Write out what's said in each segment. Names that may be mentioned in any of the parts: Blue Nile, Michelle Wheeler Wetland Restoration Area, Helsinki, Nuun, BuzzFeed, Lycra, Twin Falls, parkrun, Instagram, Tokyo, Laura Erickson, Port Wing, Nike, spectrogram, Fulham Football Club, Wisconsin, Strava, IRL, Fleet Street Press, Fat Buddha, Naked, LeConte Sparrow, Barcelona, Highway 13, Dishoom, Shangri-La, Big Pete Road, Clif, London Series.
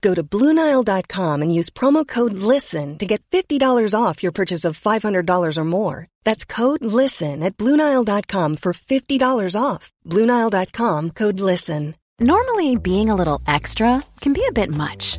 Go to BlueNile.com and use promo code LISTEN to get $50 off your purchase of $500 or more. That's code LISTEN at BlueNile.com for $50 off. BlueNile.com, code LISTEN. Normally, being a little extra can be a bit much,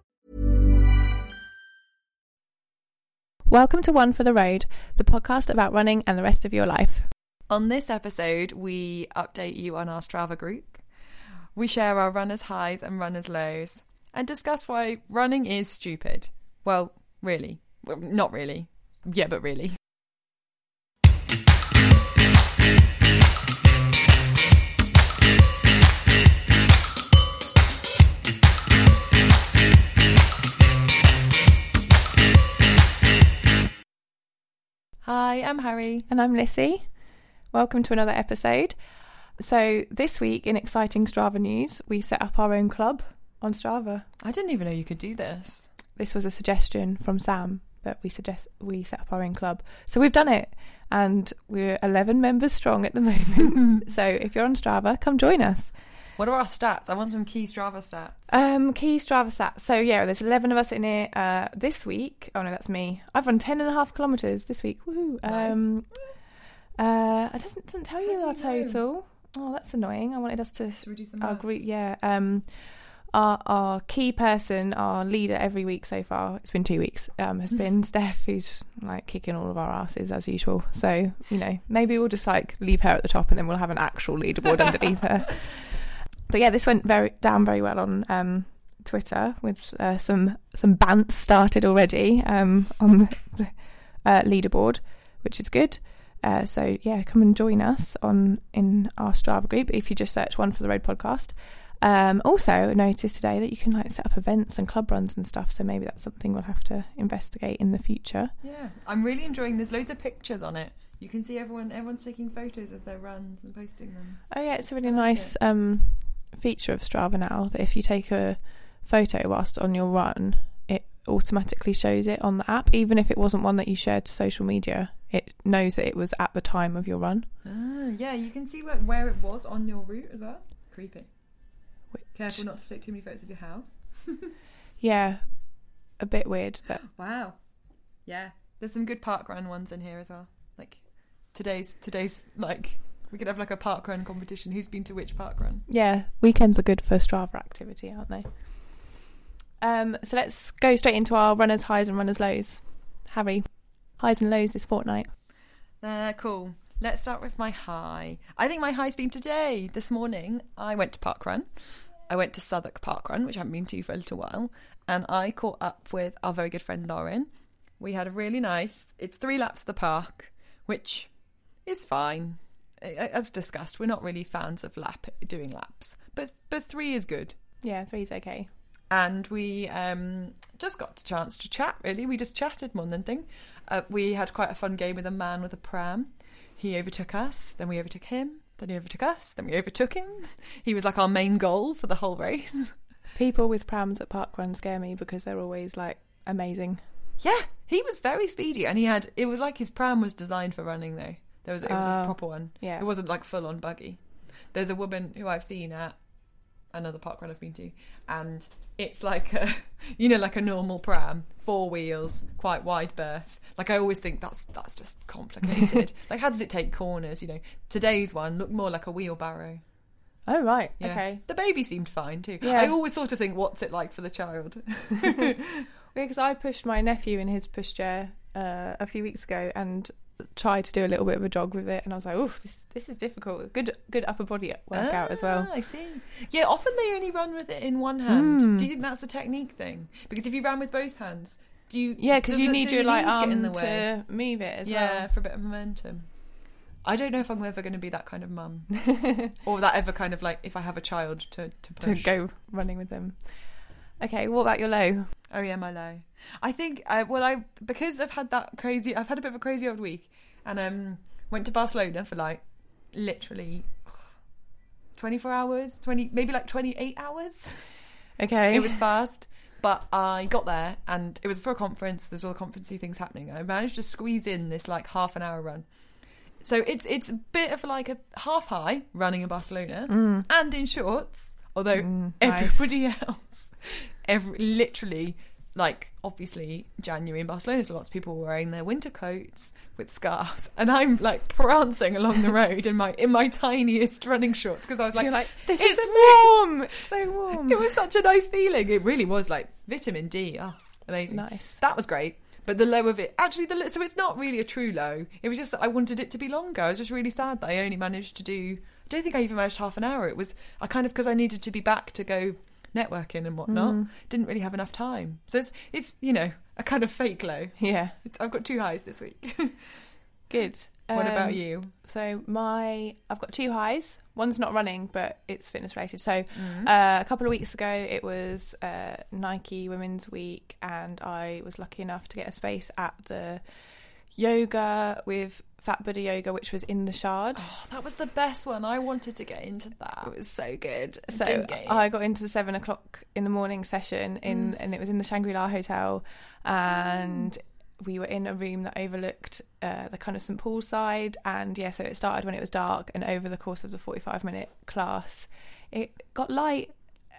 Welcome to One for the Road, the podcast about running and the rest of your life. On this episode, we update you on our Strava group. We share our runners' highs and runners' lows and discuss why running is stupid. Well, really. Well, not really. Yeah, but really. Hi, I'm Harry. And I'm Lissy. Welcome to another episode. So this week in exciting Strava news, we set up our own club on Strava. I didn't even know you could do this. This was a suggestion from Sam that we set up our own club. So we've done it and we're 11 members strong at the moment. So if you're on Strava, come join us. What are our stats? I want some key Strava stats. Key Strava stats. So yeah, there's 11 of us in it this week. Oh no, that's me. I've run 10.5 kilometres this week. Woohoo! Nice. It doesn't tell you our total. Oh, that's annoying. I wanted us to. Should we do some our group? Yeah. Our key person, our leader every week so far. It's been 2 weeks. Has been Steph, who's like kicking all of our asses as usual. So you know, maybe we'll just like leave her at the top, and then we'll have an actual leaderboard underneath her. But yeah, this went very well on Twitter with some bants started already on the leaderboard, which is good. So yeah, come and join us in our Strava group if you just search One for the Road podcast. Also noticed today that you can like set up events and club runs and stuff, so maybe that's something we'll have to investigate in the future. Yeah, I'm really enjoying, there's loads of pictures on it. You can see everyone's taking photos of their runs and posting them. Oh yeah, it's a really nice feature of Strava now, that if you take a photo whilst on your run, it automatically shows it on the app, even if it wasn't one that you shared to social media. It knows that it was at the time of your run. Ah, yeah, you can see where it was on your route as well. Creepy. Careful not to take too many photos of your house. Yeah, a bit weird. But wow, yeah, there's some good parkrun ones in here as well. Like today's like, we could have like a parkrun competition. Who's been to which parkrun? Yeah, weekends are good for Strava activity, aren't they? So let's go straight into our runners' highs and runners' lows. Harry, highs and lows this fortnight. Cool. Let's start with my high. I think my high's been today. This morning, I went to parkrun. I went to Southwark Parkrun, which I haven't been to for a little while, and I caught up with our very good friend Lauren. We had a really nice, it's 3 laps of the park, which is fine. As discussed, we're not really fans of doing laps, but 3 is good. Yeah, 3's okay. And we just got a chance to chat, really. We just chatted more than thing. We had quite a fun game with a man with a pram. He overtook us, then we overtook him, then he overtook us, then we overtook him. He was like our main goal for the whole race. People with prams at parkrun scare me because they're always like amazing. Yeah, he was very speedy, and it was like his pram was designed for running though. It was his proper one. Yeah. It wasn't like full on buggy. There's a woman who I've seen at another parkrun I've been to, and it's like a, you know, like a normal pram, 4 wheels, quite wide berth. Like I always think that's just complicated. Like how does it take corners? You know, today's one looked more like a wheelbarrow. Oh right, yeah. Okay. The baby seemed fine too. Yeah. I always sort of think, what's it like for the child? Because I pushed my nephew in his pushchair a few weeks ago and tried to do a little bit of a jog with it, and I was like, oh, this is difficult. Good upper body workout as well. I see. Yeah, often they only run with it in one hand. Do you think that's a technique thing? Because if you ran with both hands, because you need your like arm in the way to move it as well. Yeah, for a bit of momentum. I don't know if I'm ever going to be that kind of mum, or that ever kind of like, if I have a child to push, to go running with them. Okay, what about your low? Oh yeah, my low. I think because I've had a bit of a crazy old week, and went to Barcelona for like literally 28 hours. Okay, it was fast, but I got there and it was for a conference. There's all conferencey things happening, and I managed to squeeze in this like half an hour run. So it's a bit of like a half high running in Barcelona and in shorts, although everybody else. Literally, like, obviously January in Barcelona, so lots of people were wearing their winter coats with scarves, and I'm like prancing along the road in my tiniest running shorts, because I was like this is warm, so warm. It was such a nice feeling. It really was like vitamin D. Oh, amazing. Nice. That was great. But the low of it, actually, so it's not really a true low. It was just that I wanted it to be longer. I was just really sad that I only managed to do, I don't think I even managed half an hour. It was, I kind of, because I needed to be back to go networking and whatnot, didn't really have enough time. So it's you know, a kind of fake low. Yeah, I've got 2 highs this week. Good. What about you? So I've got 2 highs. One's not running, but it's fitness related. So a couple of weeks ago it was Nike Women's Week, and I was lucky enough to get a space at the yoga with Fat Buddha yoga, which was in the Shard. Oh, that was the best one. I wanted to get into that. It was so good. So I got into the 7:00 in the morning session and it was in the Shangri-La hotel, and we were in a room that overlooked the kind of St Paul's side, and yeah, so it started when it was dark, and over the course of the 45-minute class it got light,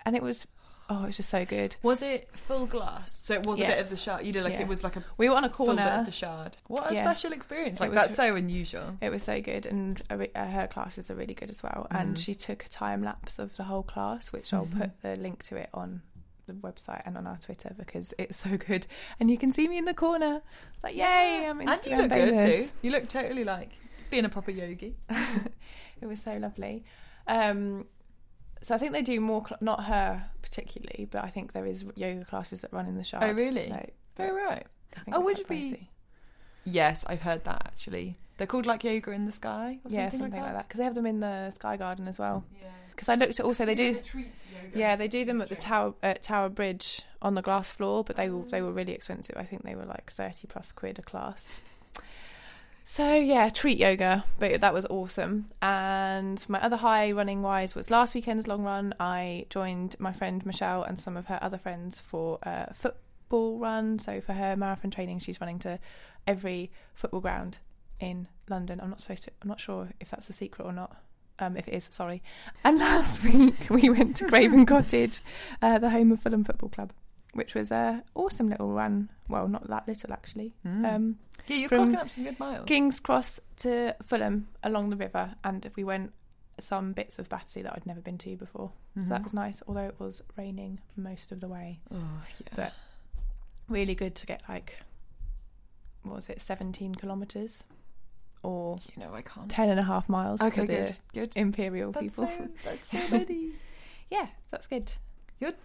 and it was it was just so good. Was it full glass? So it was a bit of the Shard, you know, like it was like a. We were on a corner. Full bit of the Shard. What a special experience! Like that's so unusual. It was so good, and her classes are really good as well. And she took a time lapse of the whole class, which I'll put the link to it on the website and on our Twitter, because it's so good. And you can see me in the corner. It's like, yay! I'm Instagram famous. And you look good too. You look totally like being a proper yogi. It was so lovely. So I think they do more, not her particularly, but I think there is yoga classes that run in the Shard. Oh, really? So, right. Where did we... Yes, I've heard that, actually. They're called like yoga in the sky or something like that because they have them in the Sky Garden as well. Yeah. Because I looked at also they do yoga. Yeah, they do them at the Tower Tower Bridge on the glass floor, but they were really expensive. I think they were like 30 plus quid a class. So yeah, treat yoga, but that was awesome. And my other high running wise was last weekend's long run. I joined my friend Michelle and some of her other friends for a football run. So for her marathon training, she's running to every football ground in London. I'm not sure if that's a secret or not. If it is, sorry. And last week we went to Craven Cottage, the home of Fulham Football Club, which was an awesome little run. Well, not that little, actually. Yeah, you're clocking up some good miles. King's Cross to Fulham along the river, and we went some bits of Battersea that I'd never been to before. Mm-hmm. So that was nice, although it was raining most of the way. Oh, yeah. But really good to get, 17 kilometres? Or 10 and a half miles for the Imperial people. That's so many. Yeah, that's good.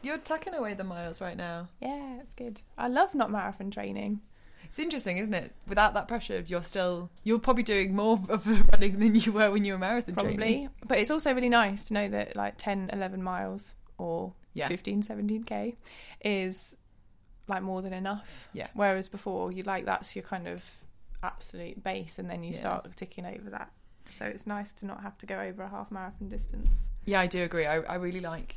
You're tucking away the miles right now. Yeah, it's good. I love not marathon training. It's interesting, isn't it? Without that pressure, you're probably doing more of running than you were when you were marathon training. Probably, but it's also really nice to know that 10, 11 miles or 15, 17k is more than enough. Yeah. Whereas before, that's your kind of absolute base, and then you start ticking over that. So it's nice to not have to go over a half marathon distance. Yeah, I do agree. I really like.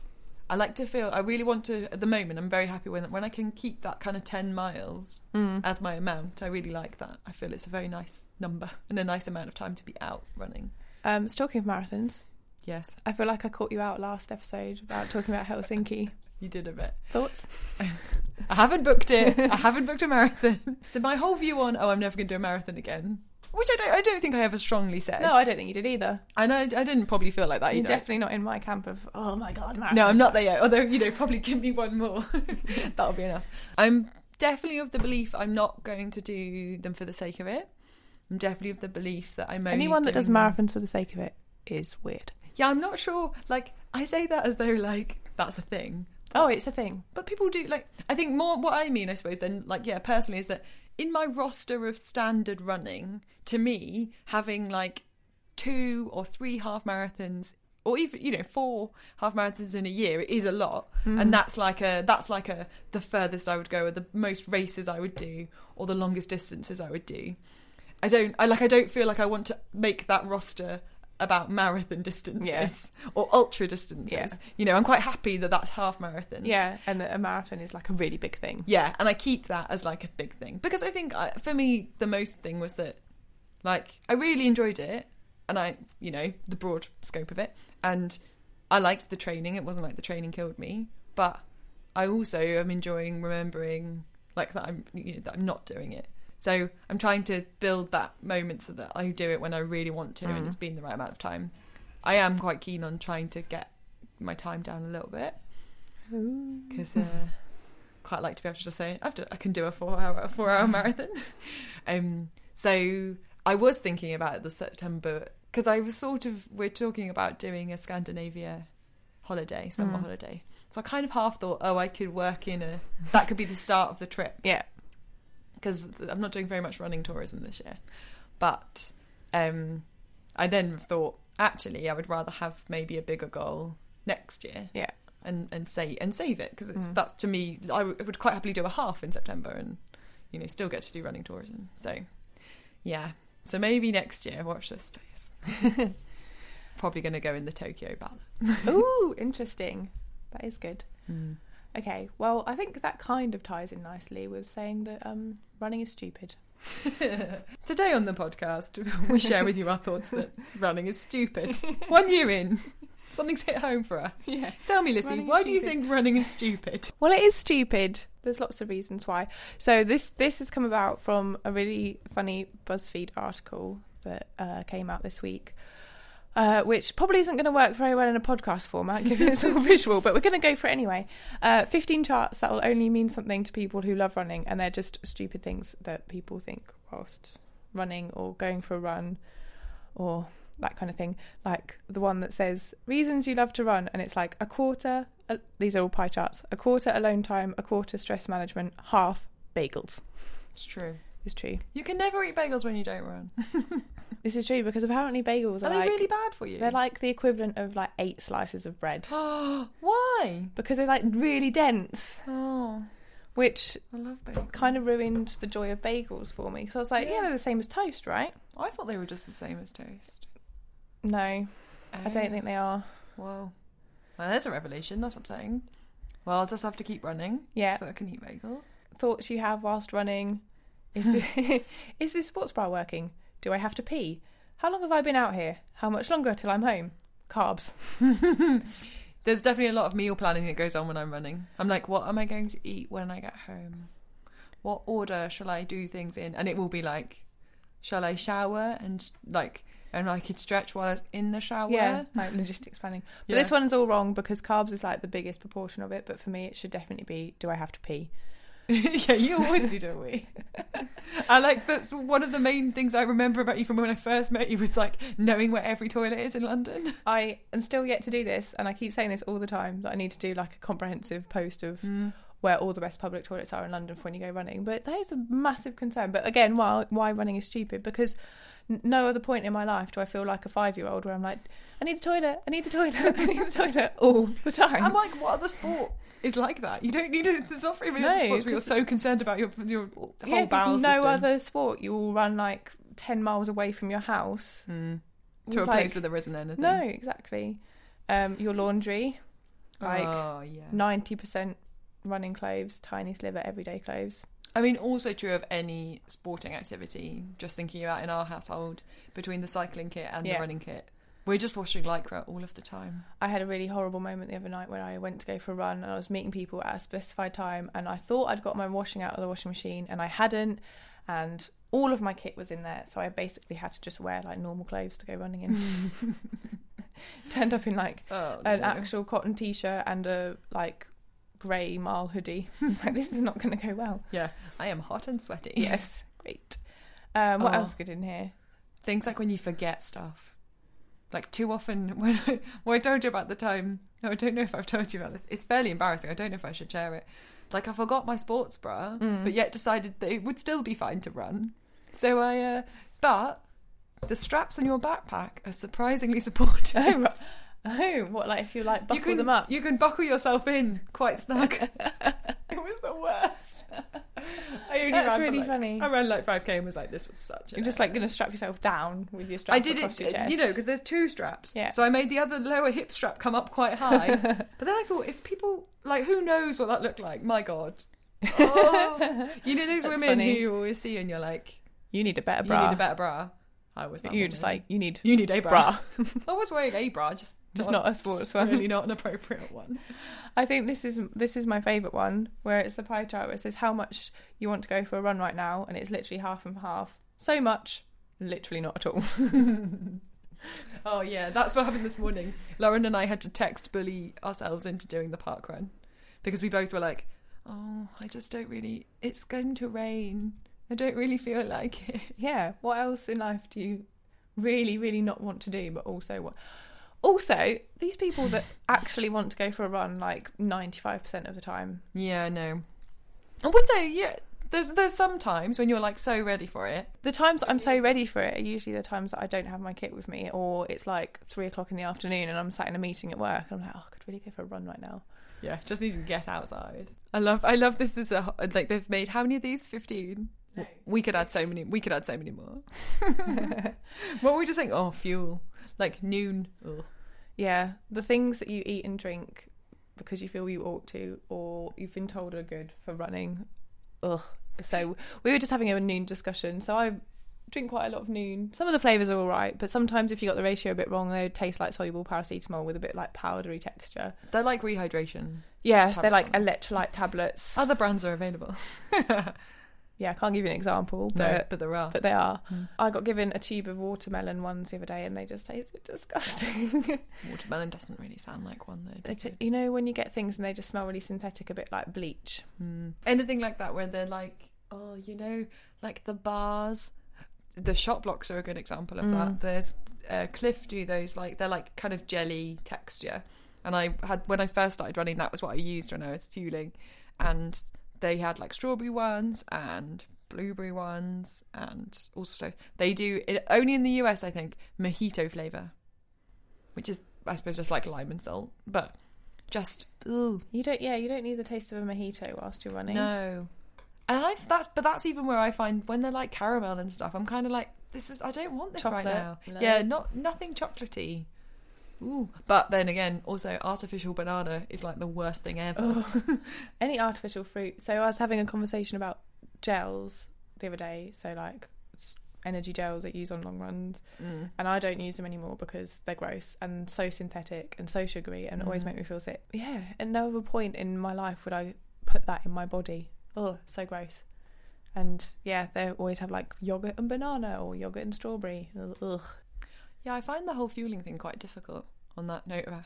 I like to feel, I really want to, at the moment, I'm very happy when I can keep that kind of 10 miles as my amount. I really like that. I feel it's a very nice number and a nice amount of time to be out running. Talking of marathons. Yes. I feel like I caught you out last episode about talking about Helsinki. You did a bit. Thoughts? I haven't booked it. I haven't booked a marathon. So my whole view on, I'm never going to do a marathon again. Which I don't think I ever strongly said. No, I don't think you did either. And I didn't probably feel like that either. You're definitely not in my camp of, oh my God, marathon. No, I'm not there yet. Although, probably give me one more. That'll be enough. I'm definitely of the belief I'm not going to do them for the sake of it. I'm definitely of the belief that I'm only anyone that does marathons for the sake of it is weird. Yeah, I'm not sure. I say that as though, that's a thing. Oh, it's a thing. But people do, I think more what I mean, I suppose, than, personally, is that in my roster of standard running, to me, having 2 or 3 half marathons, or even 4 half marathons in a year, is a lot, and that's the furthest I would go, or the most races I would do, or the longest distances I would do. I don't feel like I want to make that roster about marathon distances or ultra distances. I'm quite happy that that's half marathons, and that a marathon is a really big thing, and I keep that as a big thing, because I think for me the most thing was that I really enjoyed it, and I the broad scope of it, and I liked the training. It wasn't like the training killed me, but I also am enjoying remembering that I'm that I'm not doing it. So I'm trying to build that moment so that I do it when I really want to, and it's been the right amount of time. I am quite keen on trying to get my time down a little bit, because quite like to be able to just say I can do a 4-hour marathon. So I was thinking about the September, because I was we're talking about doing a Scandinavia holiday, summer holiday. So I kind of half thought, I could work in that could be the start of the trip. Yeah. Because I'm not doing very much running tourism this year. But I then thought, actually, I would rather have maybe a bigger goal next year. Yeah. And save it. Because that's, to me, I would quite happily do a half in September and, still get to do running tourism. So, yeah. So maybe next year, watch this space. Probably going to go in the Tokyo ballot. Ooh, interesting. That is good. Mm. Okay, well, I think that kind of ties in nicely with saying that running is stupid. Today on the podcast, we share with you our thoughts that running is stupid. 1 year in, something's hit home for us. Yeah. Tell me, Lizzie, why do you think running is stupid? Well, it is stupid. There's lots of reasons why. So this has come about from a really funny BuzzFeed article that came out this week. Which probably isn't going to work very well in a podcast format, given it's all visual, but we're going to go for it anyway. 15 charts that will only mean something to people who love running, and they're just stupid things that people think whilst running or going for a run or that kind of thing. The one that says, reasons you love to run, and it's a quarter, these are all pie charts, a quarter alone time, a quarter stress management, half bagels. It's true. It's true. You can never eat bagels when you don't run. This is true, because apparently bagels are they like, really bad for you? They're like the equivalent of like 8 slices of bread. Why? Because they're like really dense. Oh. Which I love bagels. Kind of ruined the joy of bagels for me. Because I was like, yeah, they're the same as toast, right? I thought they were just the same as toast. No. Oh. I don't think they are. Well, there's a revelation. That's upsetting. Well, I'll just have to keep running. Yeah. So I can eat bagels. Thoughts you have whilst running. Is this sports bar working? Do I have to pee? How long have I been out here? How much longer till I'm home? Carbs. There's definitely a lot of meal planning that goes on when I'm running. I'm like, what am I going to eat when I get home? What order shall I do things in? And it will be like, shall I shower and I could stretch while I was in the shower? Yeah, like logistics planning. But yeah. This one's all wrong because carbs is like the biggest proportion of it. But for me, it should definitely be, do I have to pee? Yeah, you always do, don't we? I like, that's one of the main things I remember about you from when I first met you was like knowing where every toilet is in London. I am still yet to do this, and I keep saying this all the time, that I need to do like a comprehensive post of where all the best public toilets are in London for when you go running. But that is a massive concern. But again, why running is stupid, because no other point in my life do I feel like a 5-year-old where I'm like, I need the toilet all the time. I'm like, what other sport is like that? You don't need it. There's not really other sports where you're so concerned about your whole bowel system. No other sport. You will run like 10 miles away from your house. To a place where there isn't anything. No, exactly. Your laundry. Like 90% running clothes, tiny sliver, everyday clothes. I mean, also true of any sporting activity, just thinking about in our household, between the cycling kit and the running kit. We're just washing Lycra all of the time. I had a really horrible moment the other night where I went to go for a run and I was meeting people at a specified time and I thought I'd got my washing out of the washing machine and I hadn't, and all of my kit was in there, so I basically had to just wear like normal clothes to go running in. Turned up in like actual cotton t-shirt and a like grey mile hoodie. I was like, this is not going to go well. Yeah, I am hot and sweaty. Yes, great. What else good in here? Things like when you forget stuff. Like too often, when I told you about the time, I don't know if I've told you about this, it's fairly embarrassing, I don't know if I should share it. Like I forgot my sports bra, but yet decided that it would still be fine to run. So but the straps on your backpack are surprisingly supportive. Oh, what, like if you like buckle them up? You can buckle yourself in quite snug. It was the worst. That's really funny. I ran like 5k and was like, this was such a... You're just like going to strap yourself down with your strap across your chest. You know, because there's 2 straps. Yeah. So I made the other lower hip strap come up quite high. But then I thought, if people... Like, who knows what that looked like? My God. Oh. You know those women funny. Who you always see and you're like... You need a better bra. I was that. You're just like, you need a bra. I was wearing a bra, just not a sports one. Really not an appropriate one. I think this is my favourite one, where it's a pie chart where it says how much you want to go for a run right now, and it's literally half and half. So much, literally not at all. Oh yeah, that's what happened this morning. Lauren and I had to text bully ourselves into doing the park run, because we both were like, oh, I just don't really... It's going to rain. I don't really feel like it. Yeah. What else in life do you really, really not want to do, but also want? Also, these people that actually want to go for a run, like 95% of the time. Yeah, I know. I would say, yeah, there's some times when you're like so ready for it. The times that I'm so ready for it are usually the times that I don't have my kit with me, or it's like 3:00 in the afternoon and I'm sat in a meeting at work and I'm like, oh, I could really go for a run right now. Yeah, just need to get outside. I love this is a, like, they've made how many of these? 15. No. We could add so many more. What were we just saying? Oh, fuel. Like Nuun. Ugh. Yeah, the things that you eat and drink because you feel you ought to, or you've been told are good for running. Ugh. So we were just having a Nuun discussion. So I drink quite a lot of Nuun. Some of the flavours are all right, but sometimes if you got the ratio a bit wrong, they would taste like soluble paracetamol with a bit like powdery texture. They're like rehydration. Yeah, they're like electrolyte tablets. Other brands are available. Yeah, I can't give you an example, but there are. But they are. I got given a tube of watermelon ones the other day, and they just tasted disgusting. Watermelon doesn't really sound like one, though. You know when you get things and they just smell really synthetic, a bit like bleach. Anything like that where they're like, oh, you know, like the bars, the shop blocks are a good example of that. There's Clif do those, like they're like kind of jelly texture, and I had when I first started running, that was what I used when I was fueling, and. They had like strawberry ones and blueberry ones, and also they do it only in the US, I think, mojito flavor, which is, I suppose, just like lime and salt, but just ooh. You don't need the taste of a mojito whilst you're running. No. And that's even where I find when they're like caramel and stuff, I'm kind of like, I don't want this chocolate right now. No. Yeah, nothing chocolatey. Ooh, but then again, also artificial banana is like the worst thing ever. Any artificial fruit. So I was having a conversation about gels the other day, so like energy gels that you use on long runs, and I don't use them anymore because they're gross and so synthetic and so sugary and always make me feel sick. Yeah, at no other point in my life would I put that in my body. Oh, so gross. And yeah, they always have like yogurt and banana or yogurt and strawberry. Ugh. Yeah, I find the whole fueling thing quite difficult on that note about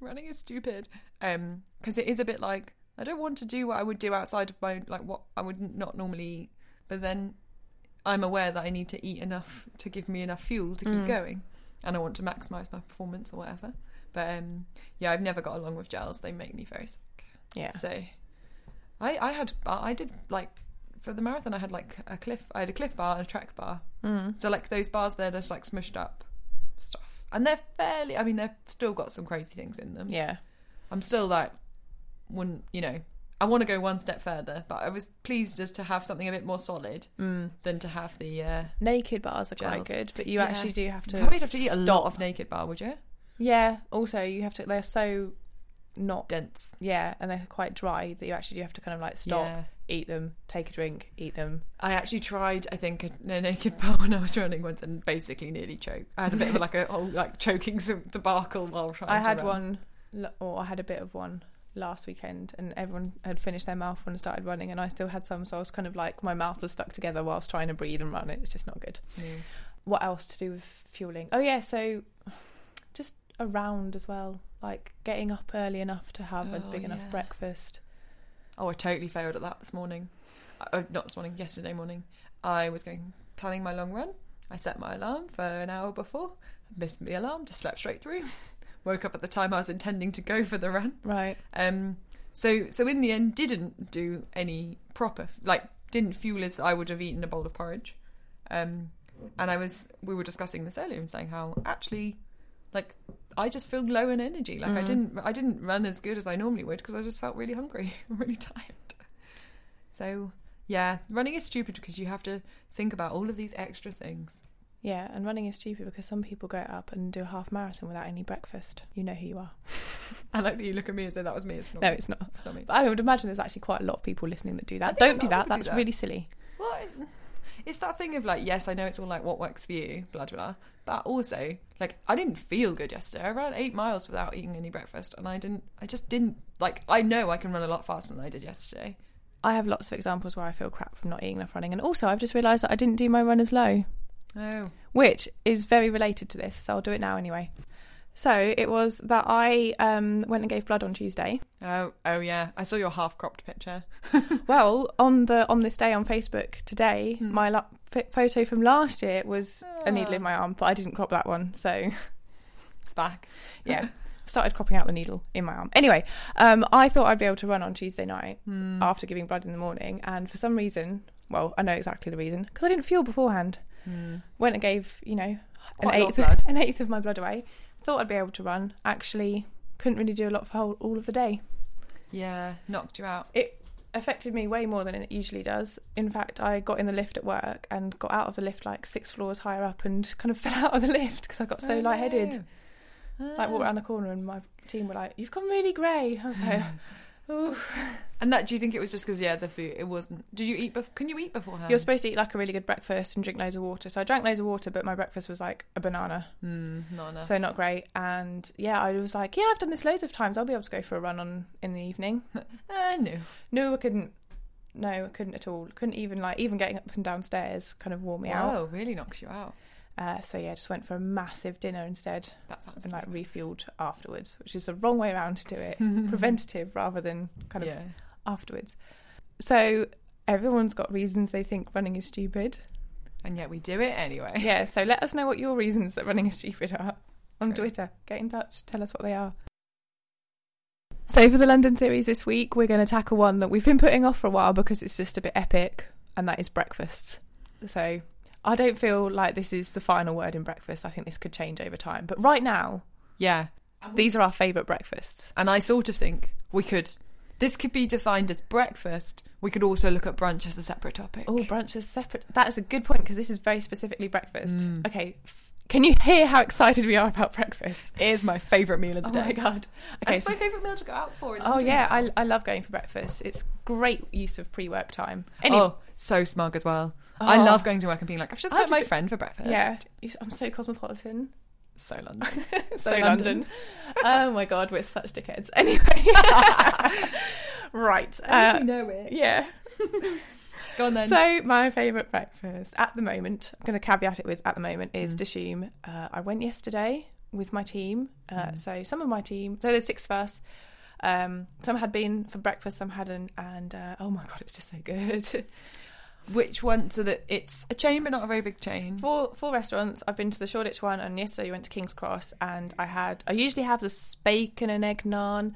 running is stupid. Because it is a bit like, I don't want to do what I would do outside of my, like what I would not normally eat, but then I'm aware that I need to eat enough to give me enough fuel to keep going, and I want to maximise my performance or whatever. But yeah, I've never got along with gels. They make me very sick. Yeah. So I did like, for the marathon, I had like I had a Clif bar and a Trek bar. So like those bars, they're just like smushed up stuff. And they're fairly, I mean, they've still got some crazy things in them. Yeah. I'm still like, wouldn't, you know, I want to go one step further, but I was pleased as to have something a bit more solid than to have the Naked bars are gels. Quite good, but you actually do have to. You probably have to eat a lot of Naked bar, would you? Yeah. Also, you have to, they're so not dense. Yeah, and they're quite dry that you actually do have to kind of like stop, eat them, take a drink, eat them. I actually tried, I think, a Naked bar when I was running once and basically nearly choked. I had a bit of like a whole like choking debacle while trying to I had a bit of one last weekend, and everyone had finished their mouthful and started running, and I still had some, so I was kind of like, my mouth was stuck together whilst trying to breathe and run. It's just not good. What else to do with fueling? Oh yeah, so just around as well, like getting up early enough to have a big enough breakfast. I totally failed at that this morning. Yesterday morning. I was planning my long run. I set my alarm for an hour before. I missed the alarm, just slept straight through. Woke up at the time I was intending to go for the run. Right. So in the end, didn't do any proper, like, didn't fuel as I would have eaten a bowl of porridge. And we were discussing this earlier and saying how actually, like, I just feel low in energy. Like I didn't run as good as I normally would because I just felt really hungry, really tired. So yeah, running is stupid because you have to think about all of these extra things. Yeah, and running is stupid because some people go up and do a half marathon without any breakfast. You know who you are. I like that you look at me as though that was me. It's not. No, it's not. It's not me. But I would imagine there's actually quite a lot of people listening that do that. Don't do that. That's really silly. Well, it's that thing of like, yes, I know it's all like what works for you, blah, blah, blah. But also, like, I didn't feel good yesterday. I ran 8 miles without eating any breakfast, and I just didn't, like, I know I can run a lot faster than I did yesterday. I have lots of examples where I feel crap from not eating enough running. And also, I've just realised that I didn't do my runners low. Oh. Which is very related to this, so I'll do it now anyway. So it was that I went and gave blood on Tuesday. Oh yeah, I saw your half-cropped picture. Well, on this day on Facebook today, my photo from last year was a needle in my arm, but I didn't crop that one, so it's back. Yeah, started cropping out the needle in my arm. Anyway, I thought I'd be able to run on Tuesday night after giving blood in the morning, and for some reason, well, I know exactly the reason, because I didn't feel beforehand. Went and gave, you know, an eighth of my blood away. Thought I'd be able to run. Actually, couldn't really do a lot for all of the day. Yeah, knocked you out. It affected me way more than it usually does. In fact, I got in the lift at work and got out of the lift like 6 floors higher up and kind of fell out of the lift because I got so lightheaded. Like walked around the corner and my team were like, "You've gone really grey." I was like, "Ooh." And that, do you think it was just because, the food, it wasn't... Did you eat... Can you eat beforehand? You're supposed to eat, like, a really good breakfast and drink loads of water. So I drank loads of water, but my breakfast was, like, a banana. Not enough. So not great. And, I was like, I've done this loads of times. I'll be able to go for a run in the evening. No. No, I couldn't. No, I couldn't at all. Couldn't even, even getting up and downstairs kind of wore me out. Oh, really knocks you out. Just went for a massive dinner instead. That sounds and refueled afterwards, which is the wrong way around to do it. Preventative rather than kind of... Yeah. Afterwards. So everyone's got reasons they think running is stupid, and yet we do it anyway. So let us know what your reasons that running is stupid are on Twitter. Get in touch, tell us what they are. So for the London series this week, we're going to tackle one that we've been putting off for a while because it's just a bit epic, and that is breakfast. So I don't feel like this is the final word in breakfast. I think this could change over time. But right now, yeah, these are our favourite breakfasts. And I sort of think we could... This could be defined as breakfast. We could also look at brunch as a separate topic. Oh, brunch as separate. That is a good point, because this is very specifically breakfast. Mm. Okay, can you hear how excited we are about breakfast? It is my favourite meal of the day. Oh, my God. Okay, it's my favourite meal to go out for. Oh, yeah, I love going for breakfast. It's great use of pre-work time. Anyway. Oh, so smug as well. Oh. I love going to work and being like, I've just met my friend for breakfast. Yeah, I'm so cosmopolitan. So London. so London. Oh my God, we're such dickheads. Anyway. Right. I know it. Yeah. Go on then. So my favourite breakfast at the moment, I'm going to caveat it with at the moment, is Dishoom. I went yesterday with my team. So some of my team, so there's six of us. Some had been for breakfast, some hadn't. And oh my God, it's just so good. Which one? So that it's a chain, but not a very big chain. Four restaurants. I've been to the Shoreditch one, and yesterday we went to King's Cross, and I usually have this bacon and egg naan.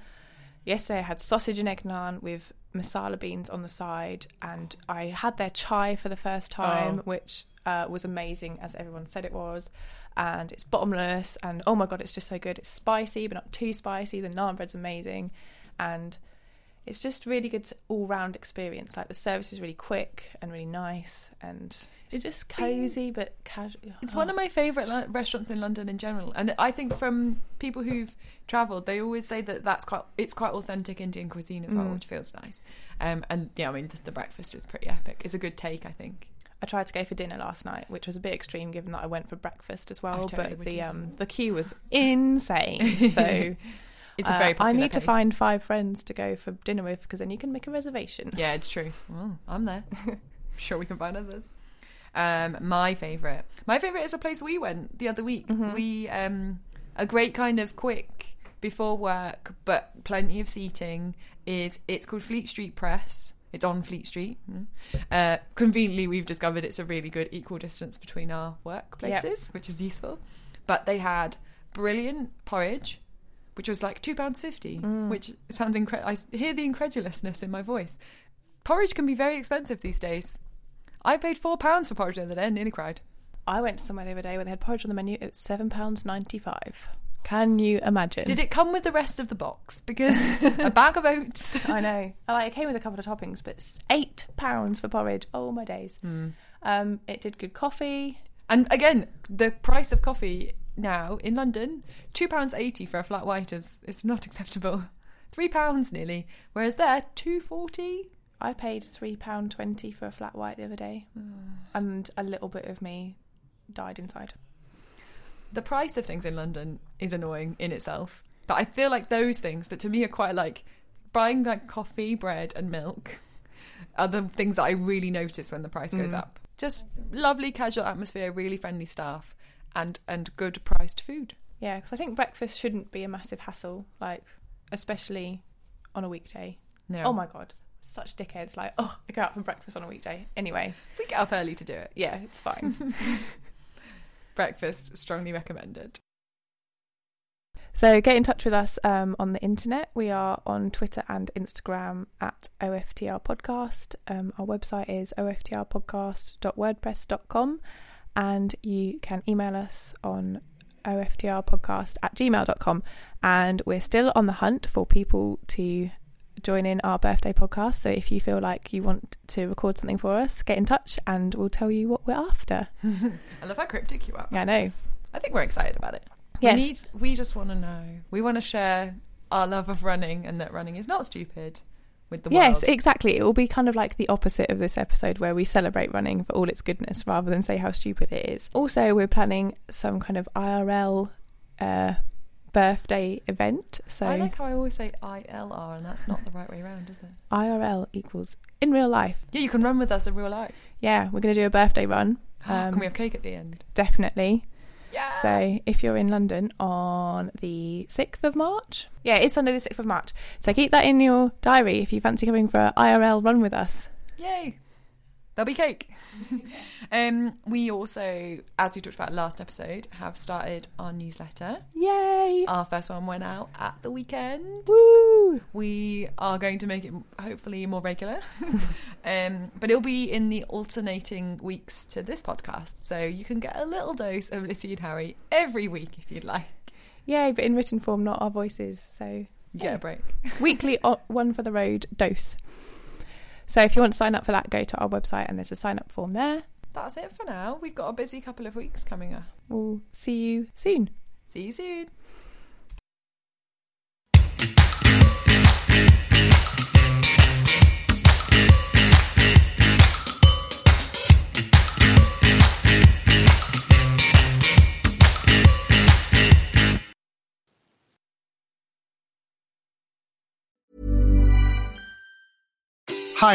Yesterday I had sausage and egg naan with masala beans on the side, and I had their chai for the first time, which was amazing, as everyone said it was. And it's bottomless, and oh my God, it's just so good. It's spicy, but not too spicy. The naan bread's amazing, and... It's just really good all-round experience. Like, the service is really quick and really nice, and it's just cosy but casual. It's one of my favourite restaurants in London in general, and I think from people who've travelled, they always say that it's quite authentic Indian cuisine as well, which feels nice. And yeah, I mean, just the breakfast is pretty epic. It's a good take, I think. I tried to go for dinner last night, which was a bit extreme given that I went for breakfast as well. Totally but the queue was insane. So. It's a very popular I need place. To find five friends to go for dinner with, because then you can make a reservation. Yeah, it's true. Well, I'm there. Sure, we can find others. My favourite is a place we went the other week. Mm-hmm. We a great kind of quick before work, but plenty of seating. It's called Fleet Street Press. It's on Fleet Street. Conveniently, we've discovered it's a really good equal distance between our workplaces, which is useful. But they had brilliant porridge, which was like £2.50, which sounds incredible. I hear the incredulousness in my voice. Porridge can be very expensive these days. I paid £4 for porridge the other day and nearly cried. I went to somewhere the other day where they had porridge on the menu. It was £7.95. Can you imagine? Did it come with the rest of the box? Because a bag of oats. I know. It came with a couple of toppings, but £8 for porridge. Oh, my days. Mm. It did good coffee. And again, the price of coffee... Now in London, £2.80 for a flat white is not acceptable. £3 nearly, whereas there £2.40. I paid £3.20 for a flat white the other day, and a little bit of me died inside. The price of things in London is annoying in itself, but I feel like those things that to me are quite like buying like coffee, bread, and milk are the things that I really notice when the price goes up. Just lovely casual atmosphere, really friendly staff. And good priced food. Yeah, because I think breakfast shouldn't be a massive hassle, like, especially on a weekday. No. Oh, my God. Such dickheads. Like, oh, I go out for breakfast on a weekday. Anyway. We get up early to do it. Yeah, it's fine. Breakfast, strongly recommended. So get in touch with us on the internet. We are on Twitter and Instagram at OFTR Podcast. Our website is oftrpodcast.wordpress.com. And you can email us on oFTRpodcast@gmail.com. And we're still on the hunt for people to join in our birthday podcast. So if you feel like you want to record something for us, get in touch and we'll tell you what we're after. I love how cryptic you are. Yeah, I know. I think we're excited about it. Yes. We just want to know. We want to share our love of running and that running is not stupid. With the yes, world. Exactly. It will be kind of like the opposite of this episode where we celebrate running for all its goodness rather than say how stupid it is. Also, we're planning some kind of IRL birthday event. So I like how I always say ILR and that's not the right way around, is it? IRL equals in real life. Yeah, you can run with us in real life. Yeah, we're going to do a birthday run. Can we have cake at the end? Definitely. Yeah. So if you're in London on the 6th of March. Yeah, it's Sunday the 6th of March. So keep that in your diary if you fancy coming for an IRL run with us. Yay. There'll be cake. We also, as we talked about last episode, have started our newsletter. Yay! Our first one went out at the weekend. Woo! We are going to make it hopefully more regular. But it'll be in the alternating weeks to this podcast. So you can get a little dose of Lizzie and Harry every week if you'd like. Yay, but in written form, not our voices. So you get a break. Weekly one for the road dose. So if you want to sign up for that, go to our website and there's a sign-up form there. That's it for now. We've got a busy couple of weeks coming up. We'll see you soon. See you soon. Hi,